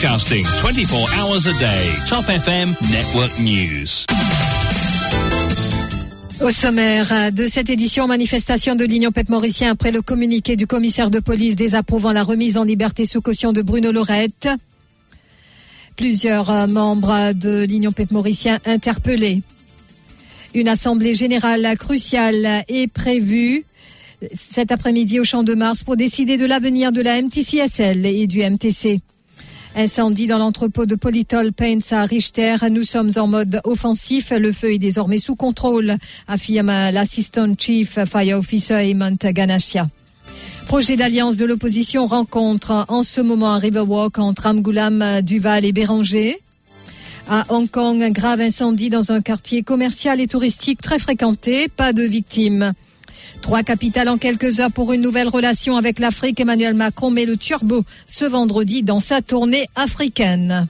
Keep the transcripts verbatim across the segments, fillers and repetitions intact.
broadcasting twenty-four hours a day. Top F M Network News. Au sommaire de cette édition, manifestation de l'Union P E P mauricien après le communiqué du commissaire de police désapprouvant la remise en liberté sous caution de Bruno Laurette. Plusieurs membres de l'Union P E P mauricien interpellés. Une assemblée générale cruciale est prévue cet après-midi au Champ de Mars pour décider de l'avenir de la M T C S L et du M T C. Incendie dans l'entrepôt de Polytol Paints à Richter. Nous sommes en mode offensif. Le feu est désormais sous contrôle, affirme l'Assistant Chief Fire Officer Emmanuel Ganasia. Projet d'alliance de l'opposition rencontre en ce moment un Riverwalk entre Ramgoolam, Duval et Béranger. À Hong Kong, un grave incendie dans un quartier commercial et touristique très fréquenté. Pas de victimes. Trois capitales en quelques heures pour une nouvelle relation avec l'Afrique. Emmanuel Macron met le turbo ce vendredi dans sa tournée africaine.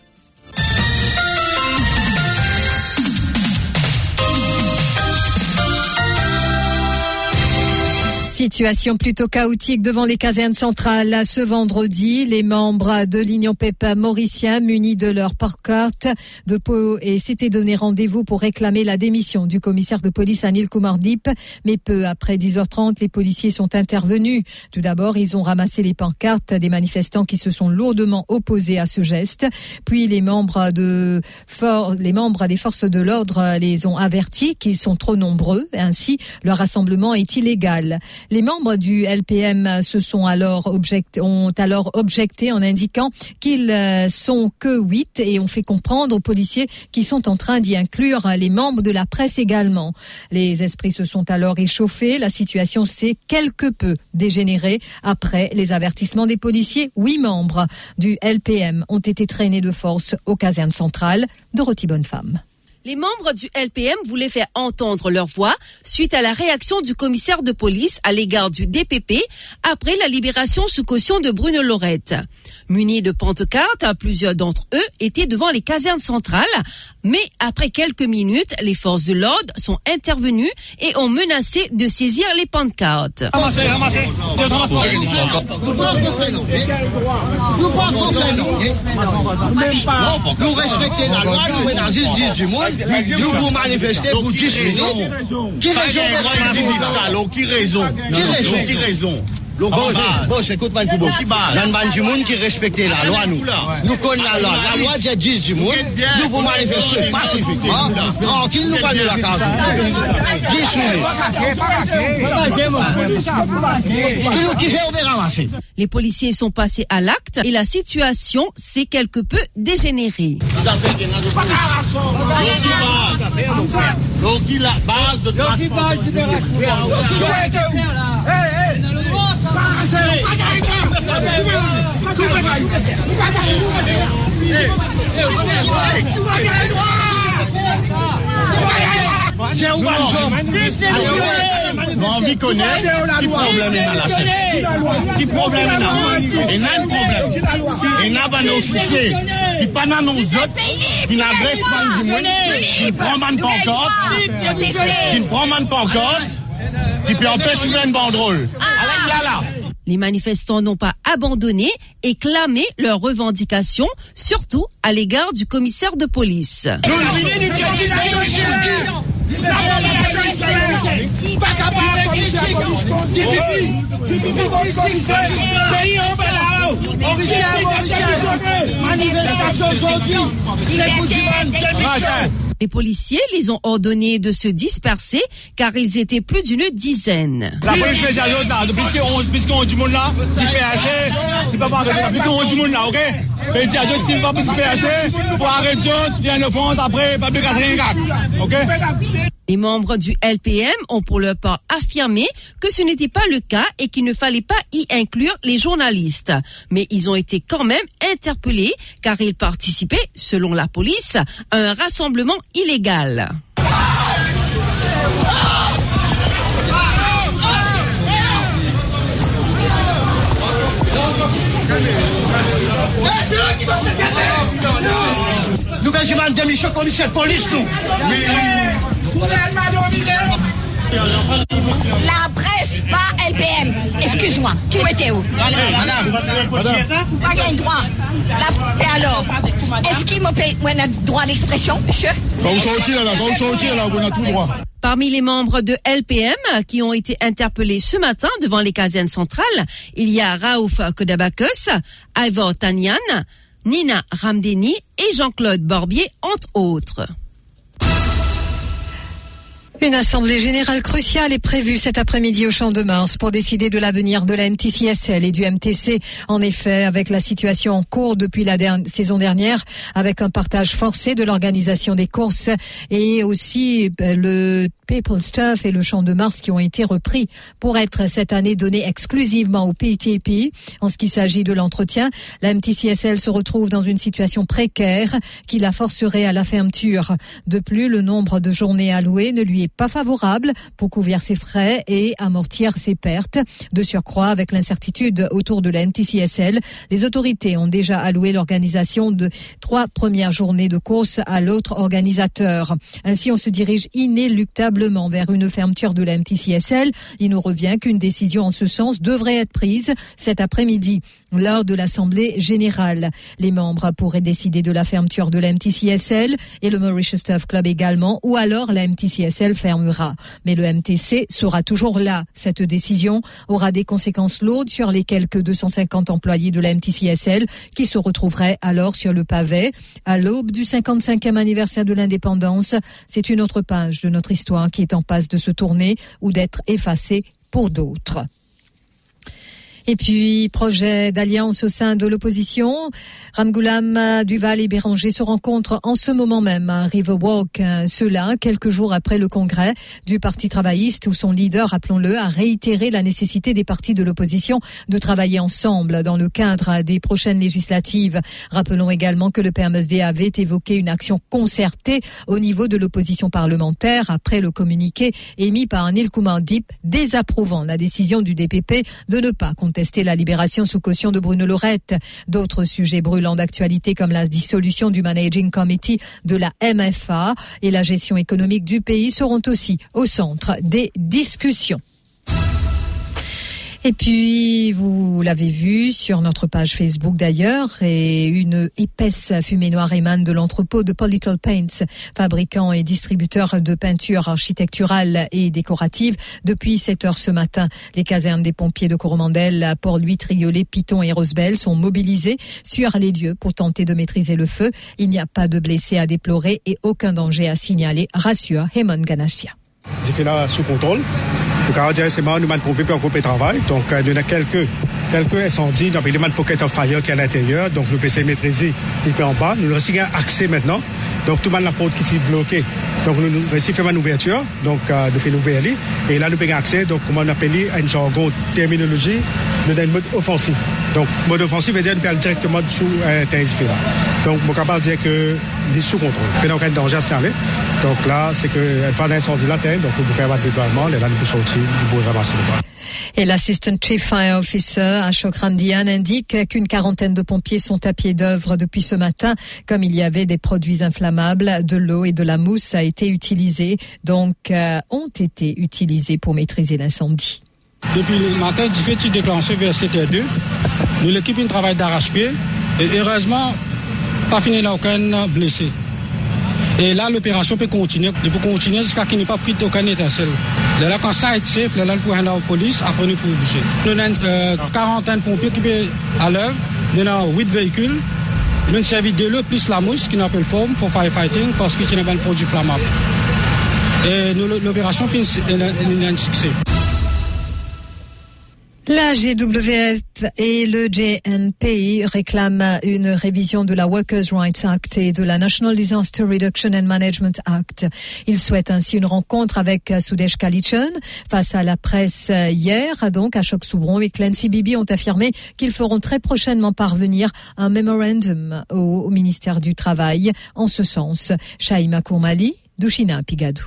Situation plutôt chaotique devant les casernes centrales. Ce vendredi, les membres de l'Union P E P mauricien, munis de leur pancarte de peau et s'étaient donné rendez-vous pour réclamer la démission du commissaire de police Anil Kumar Dip. Mais peu après dix heures trente, les policiers sont intervenus. Tout d'abord, ils ont ramassé les pancartes des manifestants qui se sont lourdement opposés à ce geste. Puis les membres de for- les membres des forces de l'ordre les ont avertis qu'ils sont trop nombreux. Ainsi, leur rassemblement est illégal. Les membres du L P M se sont alors objecté, ont alors objecté en indiquant qu'ils sont que huit et ont fait comprendre aux policiers qu'ils sont en train d'y inclure les membres de la presse également. Les esprits se sont alors échauffés. La situation s'est quelque peu dégénérée après les avertissements des policiers. Huit membres du L P M ont été traînés de force aux casernes centrales. Dorothy Bonnefemme. Les membres du L P M voulaient faire entendre leur voix suite à la réaction du commissaire de police à l'égard du D P P après la libération sous caution de Bruno Laurette. Munis de pancartes, plusieurs d'entre eux étaient devant les casernes centrales, mais après quelques minutes, les forces de l'ordre sont intervenues et ont menacé de saisir les pancartes. Ramassez, ramassez. Nous respectons la loi, nous menaçons dix du monde. Nous vous manifestez pour qui raison? Qui raison? Qui raison? Qui raison? Boss, écoute-moi, qui base? Du monde qui respecte la loi, nous. Nous connaissons la loi. La loi dit dix du monde. Nous vous manifestons pacifiquement. Tranquille, nous parlons de la case. dix minutes. Qui fait, on va ramasser. Les policiers sont passés à l'acte et la situation s'est quelque peu dégénérée. Les manifestants n'ont pas abandonné et clamé leurs revendications, surtout à l'égard du commissaire de police. Les policiers les ont ordonné de se disperser car ils étaient plus d'une dizaine. La police spéciale là, puisqu'on a du monde là, disperser, c'est pas pas puisqu'on a du monde là, ok? Mais dis à d'autres s'ils ne vont pas disperser, pour arrêter d'autres, tu viens le fond, après, pas plus casser les gars, ok? Les membres du L P M ont pour leur part affirmé que ce n'était pas le cas et qu'il ne fallait pas y inclure les journalistes. Mais ils ont été quand même interpellés car ils participaient, selon la police, à un rassemblement illégal. Nous, mais je demande des missions commissaires de police, nous. Oui. Pour les La presse, pas L P M. Excuse-moi, qui était où? Madame, madame. Pas de droit. La... Et alors, est-ce qu'il me paye un droit d'expression, monsieur? Quand vous sortez là, quand vous sortez là, vous avez tout droit. Parmi les membres de L P M qui ont été interpellés ce matin devant les casernes centrales, il y a Raouf Khodabaccus, Aïvo Tanyan, Nina Ramdeni et Jean-Claude Barbier, entre autres. Une assemblée générale cruciale est prévue cet après-midi au Champ de Mars pour décider de l'avenir de la M T C S L et du M T C. En effet, avec la situation en cours depuis la der- saison dernière, avec un partage forcé de l'organisation des courses et aussi euh, le People Stuff et le Champ de Mars qui ont été repris pour être cette année donnés exclusivement au P T P. En ce qui s'agit de l'entretien, la M T C S L se retrouve dans une situation précaire qui la forcerait à la fermeture. De plus, le nombre de journées allouées ne lui est pas favorable pour couvrir ses frais et amortir ses pertes. De surcroît, avec l'incertitude autour de la M T C S L, les autorités ont déjà alloué l'organisation de trois premières journées de course à l'autre organisateur. Ainsi, on se dirige inéluctablement vers une fermeture de la M T C S L. Il nous revient qu'une décision en ce sens devrait être prise cet après-midi lors de l'Assemblée générale. Les membres pourraient décider de la fermeture de la M T C S L et le Mauritius Turf Club également, ou alors la M T C S L fermera. Mais le M T C sera toujours là. Cette décision aura des conséquences lourdes sur les quelques deux cent cinquante employés de la M T C S L qui se retrouveraient alors sur le pavé. À l'aube du cinquante-cinquième anniversaire de l'indépendance, c'est une autre page de notre histoire qui est en passe de se tourner ou d'être effacée pour d'autres. Et puis, projet d'alliance au sein de l'opposition. Ramgoolam, Duval et Béranger se rencontrent en ce moment même à Riverwalk. Cela, quelques jours après le congrès du Parti travailliste où son leader, rappelons-le, a réitéré la nécessité des partis de l'opposition de travailler ensemble dans le cadre des prochaines législatives. Rappelons également que le P M S D avait évoqué une action concertée au niveau de l'opposition parlementaire après le communiqué émis par Anil Kumar Dip désapprouvant la décision du D P P de ne pas contester la libération sous caution de Bruno Laurette. D'autres sujets brûlants d'actualité comme la dissolution du Managing Committee de la M F A et la gestion économique du pays seront aussi au centre des discussions. Et puis, vous l'avez vu sur notre page Facebook d'ailleurs, et une épaisse fumée noire émane de l'entrepôt de Polytol Paints, fabricant et distributeur de peintures architecturales et décoratives depuis sept heures ce matin. Les casernes des pompiers de Coromandel à Port-Louis, Triolet, Piton et Rosebel sont mobilisées sur les lieux pour tenter de maîtriser le feu. Il n'y a pas de blessés à déplorer et aucun danger à signaler, rassure Emmanuel Ganasia. J'ai fait là sous contrôle. Donc, on dirait c'est mal, nous manque pompiers, puis on coupe le travail. Donc, il y en a quelques, quelques incendies, donc il y a des pocket of fire qui est à l'intérieur, donc le P C maîtrisé, qui est en bas. Nous avons un accès maintenant, donc tout le monde la porte qui est bloquée. Donc, nous ici fait une ouverture, donc euh, nous faisons l'ouverture, et là, nous avons accès, donc, comme on appelle à une jargon terminologie, nous avons un mode offensif. Donc, mode offensif veut dire qu'on perd directement sous un intensif. Donc, mon capable de dire que les sous-contrôle. Il n'y a aucun danger à s'y aller. Donc là, c'est qu'elle fait un incendie latin, donc on peut faire un déploiement, les lames nous sortir. Et l'assistant chief fire officer Ashok Randian indique qu'une quarantaine de pompiers sont à pied d'œuvre depuis ce matin. Comme il y avait des produits inflammables, de l'eau et de la mousse a été utilisée, donc euh, ont été utilisés pour maîtriser l'incendie. Depuis le matin, du fait qu'il déclenché vers sept heures deux, nous l'équipe une travail d'arrache-pied et heureusement pas fini là aucun blessé. Et là, l'opération peut continuer, il peut continuer jusqu'à qu'il n'y ait pas pris d'aucune étincelle. Là, quand ça est safe, là, pour aller à la police, après nous pour boucher. Nous avons une quarantaine de pompiers qui peuvent à l'œuvre, nous avons huit véhicules, nous avons servi de l'eau plus la mousse, qui n'a pas de forme pour firefighting, parce que c'est un produit flammable. Et nous, l'opération finit un succès. La G W F et le J N P réclament une révision de la Workers' Rights Act et de la National Disaster Reduction and Management Act. Ils souhaitent ainsi une rencontre avec Soudesh Kalichun. Face à la presse hier, donc, Ashok Subron et Clency Bibi ont affirmé qu'ils feront très prochainement parvenir un memorandum au ministère du Travail. En ce sens, Shaima Kourmali, Dushina Pigadou.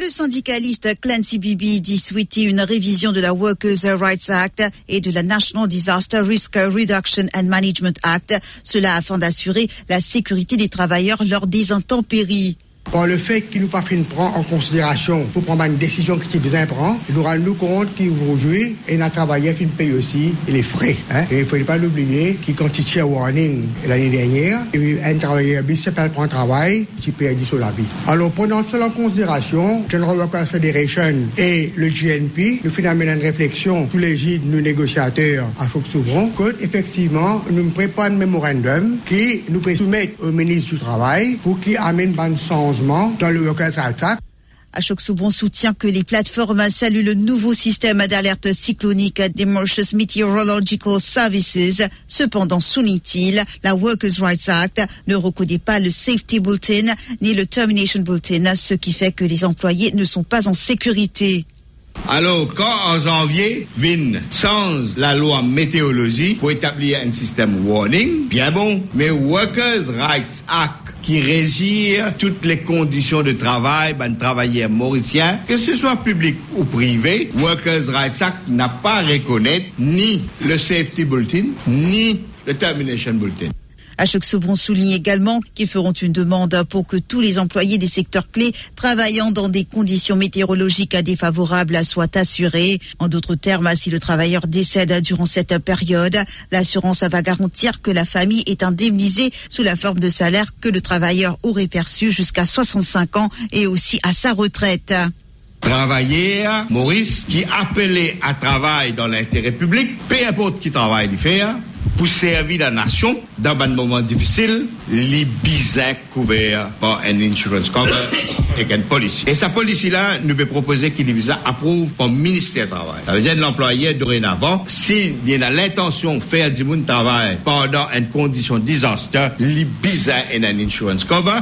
Le syndicaliste Clency Bibi dit souhaiter une révision de la Workers' Rights Act et de la National Disaster Risk Reduction and Management Act, cela afin d'assurer la sécurité des travailleurs lors des intempéries. Par le fait qu'il nous pas fait une prendre en considération pour prendre une décision qui est besoin prendre, nous rendons compte qu'aujourd'hui, il a travaillé une paye aussi les frais. Hein? Et il ne faut pas l'oublier qu'il quantifiait warning l'année dernière. Et un travailleur c'est pas un travail qui perd sur la vie. Alors prenant cela en considération, General Workers Federation et le J N P, nous faisons une réflexion sous l'égide de nos négociateurs à Choc Souverain que effectivement nous préparons un mémorandum qui nous soumet au ministre du Travail pour qu'il amène un sens dans le Workers Attack. Ashok Subron soutient que les plateformes saluent le nouveau système d'alerte cyclonique des Mauritius Meteorological Services. Cependant, souligne-t-il, la Workers' Rights Act ne reconnaît pas le Safety Bulletin ni le Termination Bulletin, ce qui fait que les employés ne sont pas en sécurité. Alors, quand en janvier, Vin change la loi météorologie pour établir un système warning, bien bon, mais Workers' Rights Act qui régit toutes les conditions de travail ben travailleurs mauriciens, que ce soit public ou privé, Workers' Rights Act n'a pas à reconnaître ni le Safety Bulletin, ni le Termination Bulletin. Ashok Subron souligne également qu'ils feront une demande pour que tous les employés des secteurs clés travaillant dans des conditions météorologiques défavorables soient assurés. En d'autres termes, si le travailleur décède durant cette période, l'assurance va garantir que la famille est indemnisée sous la forme de salaire que le travailleur aurait perçu jusqu'à soixante-cinq ans et aussi à sa retraite. Travailleurs, Maurice, qui appelait à travail dans l'intérêt public, peu importe qui travaille l'y faire, pour servir la nation dans un moment difficile, les bizarres couverts par un insurance cover et une police. Et sa police-là nous peut proposer qu'il les approuve par le ministère du Travail. Ça veut dire que l'employé, dorénavant, s'il a l'intention de faire du monde travail pendant une condition désastre, les bizarres et un insurance cover.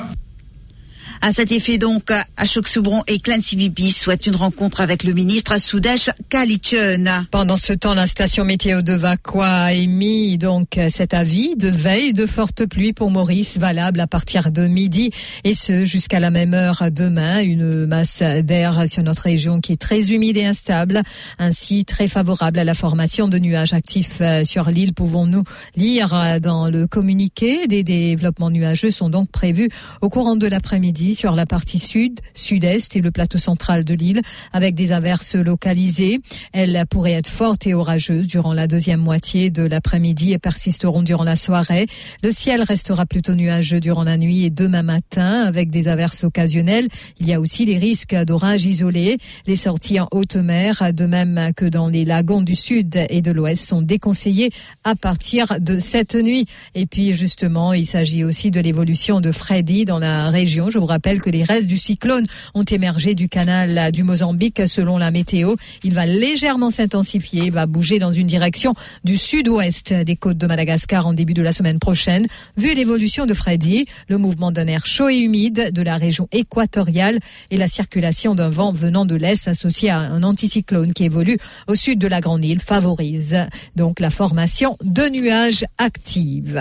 À cet effet, donc, Ashok Subron et Clency Bibi souhaitent une rencontre avec le ministre Soudesh Kalichun. Pendant ce temps, la station météo de Vakwa a émis donc cet avis de veille de fortes pluies pour Maurice, valable à partir de midi et ce jusqu'à la même heure demain. Une masse d'air sur notre région qui est très humide et instable, ainsi très favorable à la formation de nuages actifs sur l'île. Pouvons-nous lire dans le communiqué? Des développements nuageux sont donc prévus au courant de l'après-midi sur la partie sud, sud-est et le plateau central de l'île, avec des averses localisées. Elles pourraient être fortes et orageuses durant la deuxième moitié de l'après-midi et persisteront durant la soirée. Le ciel restera plutôt nuageux durant la nuit et demain matin, avec des averses occasionnelles. Il y a aussi des risques d'orages isolés. Les sorties en haute mer, de même que dans les lagons du sud et de l'ouest, sont déconseillées à partir de cette nuit. Et puis, justement, il s'agit aussi de l'évolution de Freddy dans la région. Je vous rappelle que les restes du cyclone ont émergé du canal du Mozambique. Selon la météo, il va légèrement s'intensifier, va bouger dans une direction du sud-ouest des côtes de Madagascar en début de la semaine prochaine. Vu l'évolution de Freddy, le mouvement d'un air chaud et humide de la région équatoriale et la circulation d'un vent venant de l'est associé à un anticyclone qui évolue au sud de la Grande Île favorise donc la formation de nuages actifs.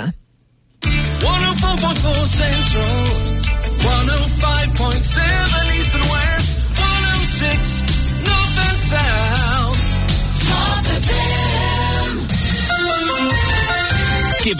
one oh five point seven East and West, one oh six North and South. Top F M. Give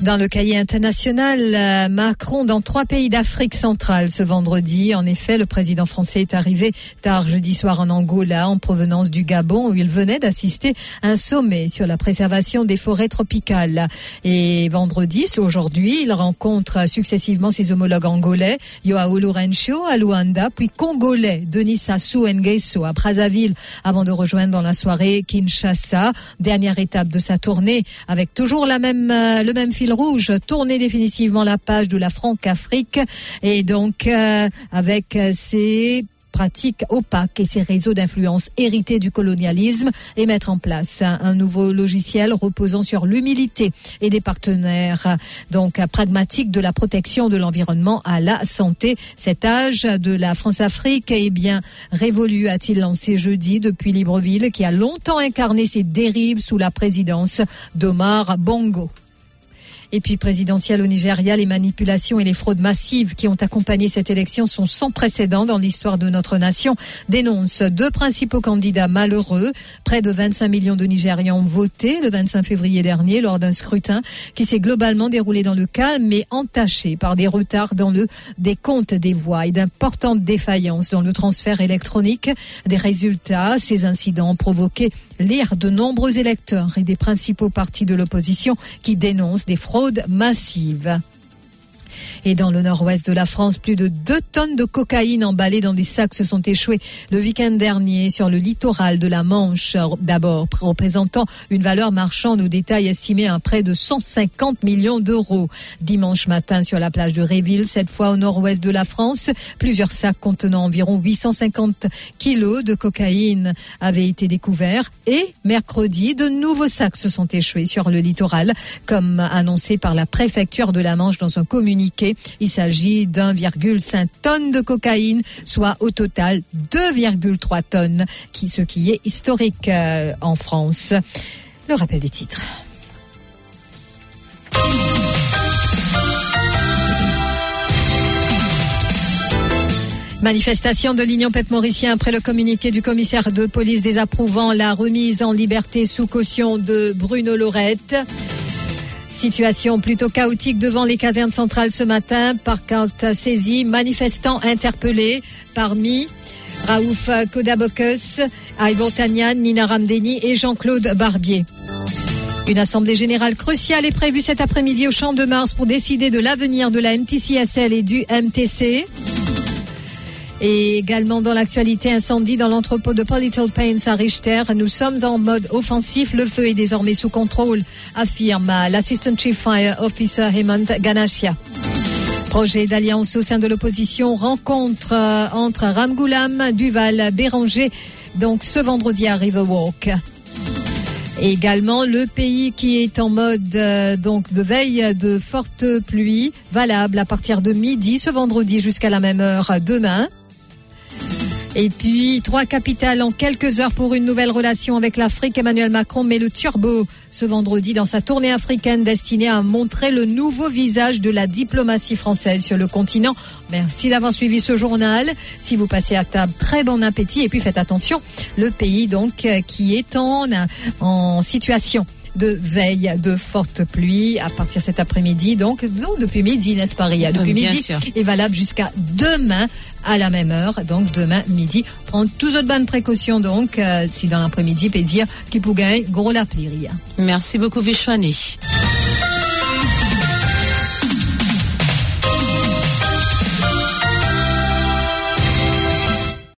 Dans le cahier international, Macron dans trois pays d'Afrique centrale ce vendredi. En effet, le président français est arrivé tard jeudi soir en Angola, en provenance du Gabon, où il venait d'assister à un sommet sur la préservation des forêts tropicales. Et vendredi, aujourd'hui, il rencontre successivement ses homologues angolais, Joao Lourenço à Luanda, puis congolais, Denis Sassou Nguesso à Brazzaville, avant de rejoindre dans la soirée Kinshasa. Dernière étape de sa tournée, avec toujours la même, le même fil rouge, tourner définitivement la page de la Francafrique et donc euh, avec ses pratiques opaques et ses réseaux d'influence hérités du colonialisme et mettre en place un nouveau logiciel reposant sur l'humilité et des partenaires donc pragmatiques de la protection de l'environnement à la santé. Cet âge de la France-Afrique est eh bien révolu, a-t-il lancé jeudi depuis Libreville, qui a longtemps incarné ses dérives sous la présidence d'Omar Bongo. Et puis présidentielle au Nigeria, les manipulations et les fraudes massives qui ont accompagné cette élection sont sans précédent dans l'histoire de notre nation, dénoncent deux principaux candidats malheureux. Près de vingt-cinq millions de Nigérians ont voté le vingt-cinq février dernier lors d'un scrutin qui s'est globalement déroulé dans le calme mais entaché par des retards dans le décompte des voix et d'importantes défaillances dans le transfert électronique des résultats. Ces incidents ont provoqué l'ire de nombreux électeurs et des principaux partis de l'opposition qui dénoncent des fraudes massives. Et dans le nord-ouest de la France, plus de deux tonnes de cocaïne emballées dans des sacs se sont échouées le week-end dernier sur le littoral de la Manche. D'abord, représentant une valeur marchande au détail estimée à près de cent cinquante millions d'euros. Dimanche matin, sur la plage de Réville, cette fois au nord-ouest de la France, plusieurs sacs contenant environ huit cent cinquante kilos de cocaïne avaient été découverts. Et mercredi, de nouveaux sacs se sont échoués sur le littoral, comme annoncé par la préfecture de la Manche dans un communiqué. Il s'agit d'un virgule cinq tonnes de cocaïne, soit au total deux virgule trois tonnes, qui, ce qui est historique euh, en France. Le rappel des titres. Manifestation de l'Union P E P Mauricien après le communiqué du commissaire de police désapprouvant la remise en liberté sous caution de Bruno Laurette. Situation plutôt chaotique devant les casernes centrales ce matin. Par carte saisie, manifestants interpellés parmi Raouf Khodabaccus, Aïvo Tanyan, Nina Ramdeni et Jean-Claude Barbier. Une assemblée générale cruciale est prévue cet après-midi au Champ de Mars pour décider de l'avenir de la M T C S L et du M T C. Et également dans l'actualité, incendie dans l'entrepôt de Polytol Paints à Richter. Nous sommes en mode offensif. Le feu est désormais sous contrôle, affirme l'Assistant Chief Fire Officer Emmanuel Ganasia. Projet d'alliance au sein de l'opposition. Rencontre entre Ramgoolam, Duval, Béranger. Donc ce vendredi à Riverwalk. Et également, le pays qui est en mode euh, donc de veille de fortes pluies, valable à partir de midi ce vendredi jusqu'à la même heure demain. Et puis, trois capitales en quelques heures pour une nouvelle relation avec l'Afrique. Emmanuel Macron met le turbo ce vendredi dans sa tournée africaine destinée à montrer le nouveau visage de la diplomatie française sur le continent. Merci d'avoir suivi ce journal. Si vous passez à table, très bon appétit. Et puis, faites attention, le pays donc qui est en, en situation de veille de fortes pluies à partir cet après-midi. Donc, non, depuis midi, n'est-ce pas, Ria? Depuis midi. Bien sûr. Et valable jusqu'à demain à la même heure. Donc, demain midi. Prendre toutes autres bonnes précautions. Donc, euh, si dans l'après-midi, peut dire qu'il peut gagner gros la pluie, Ria. Merci beaucoup, Vichwani.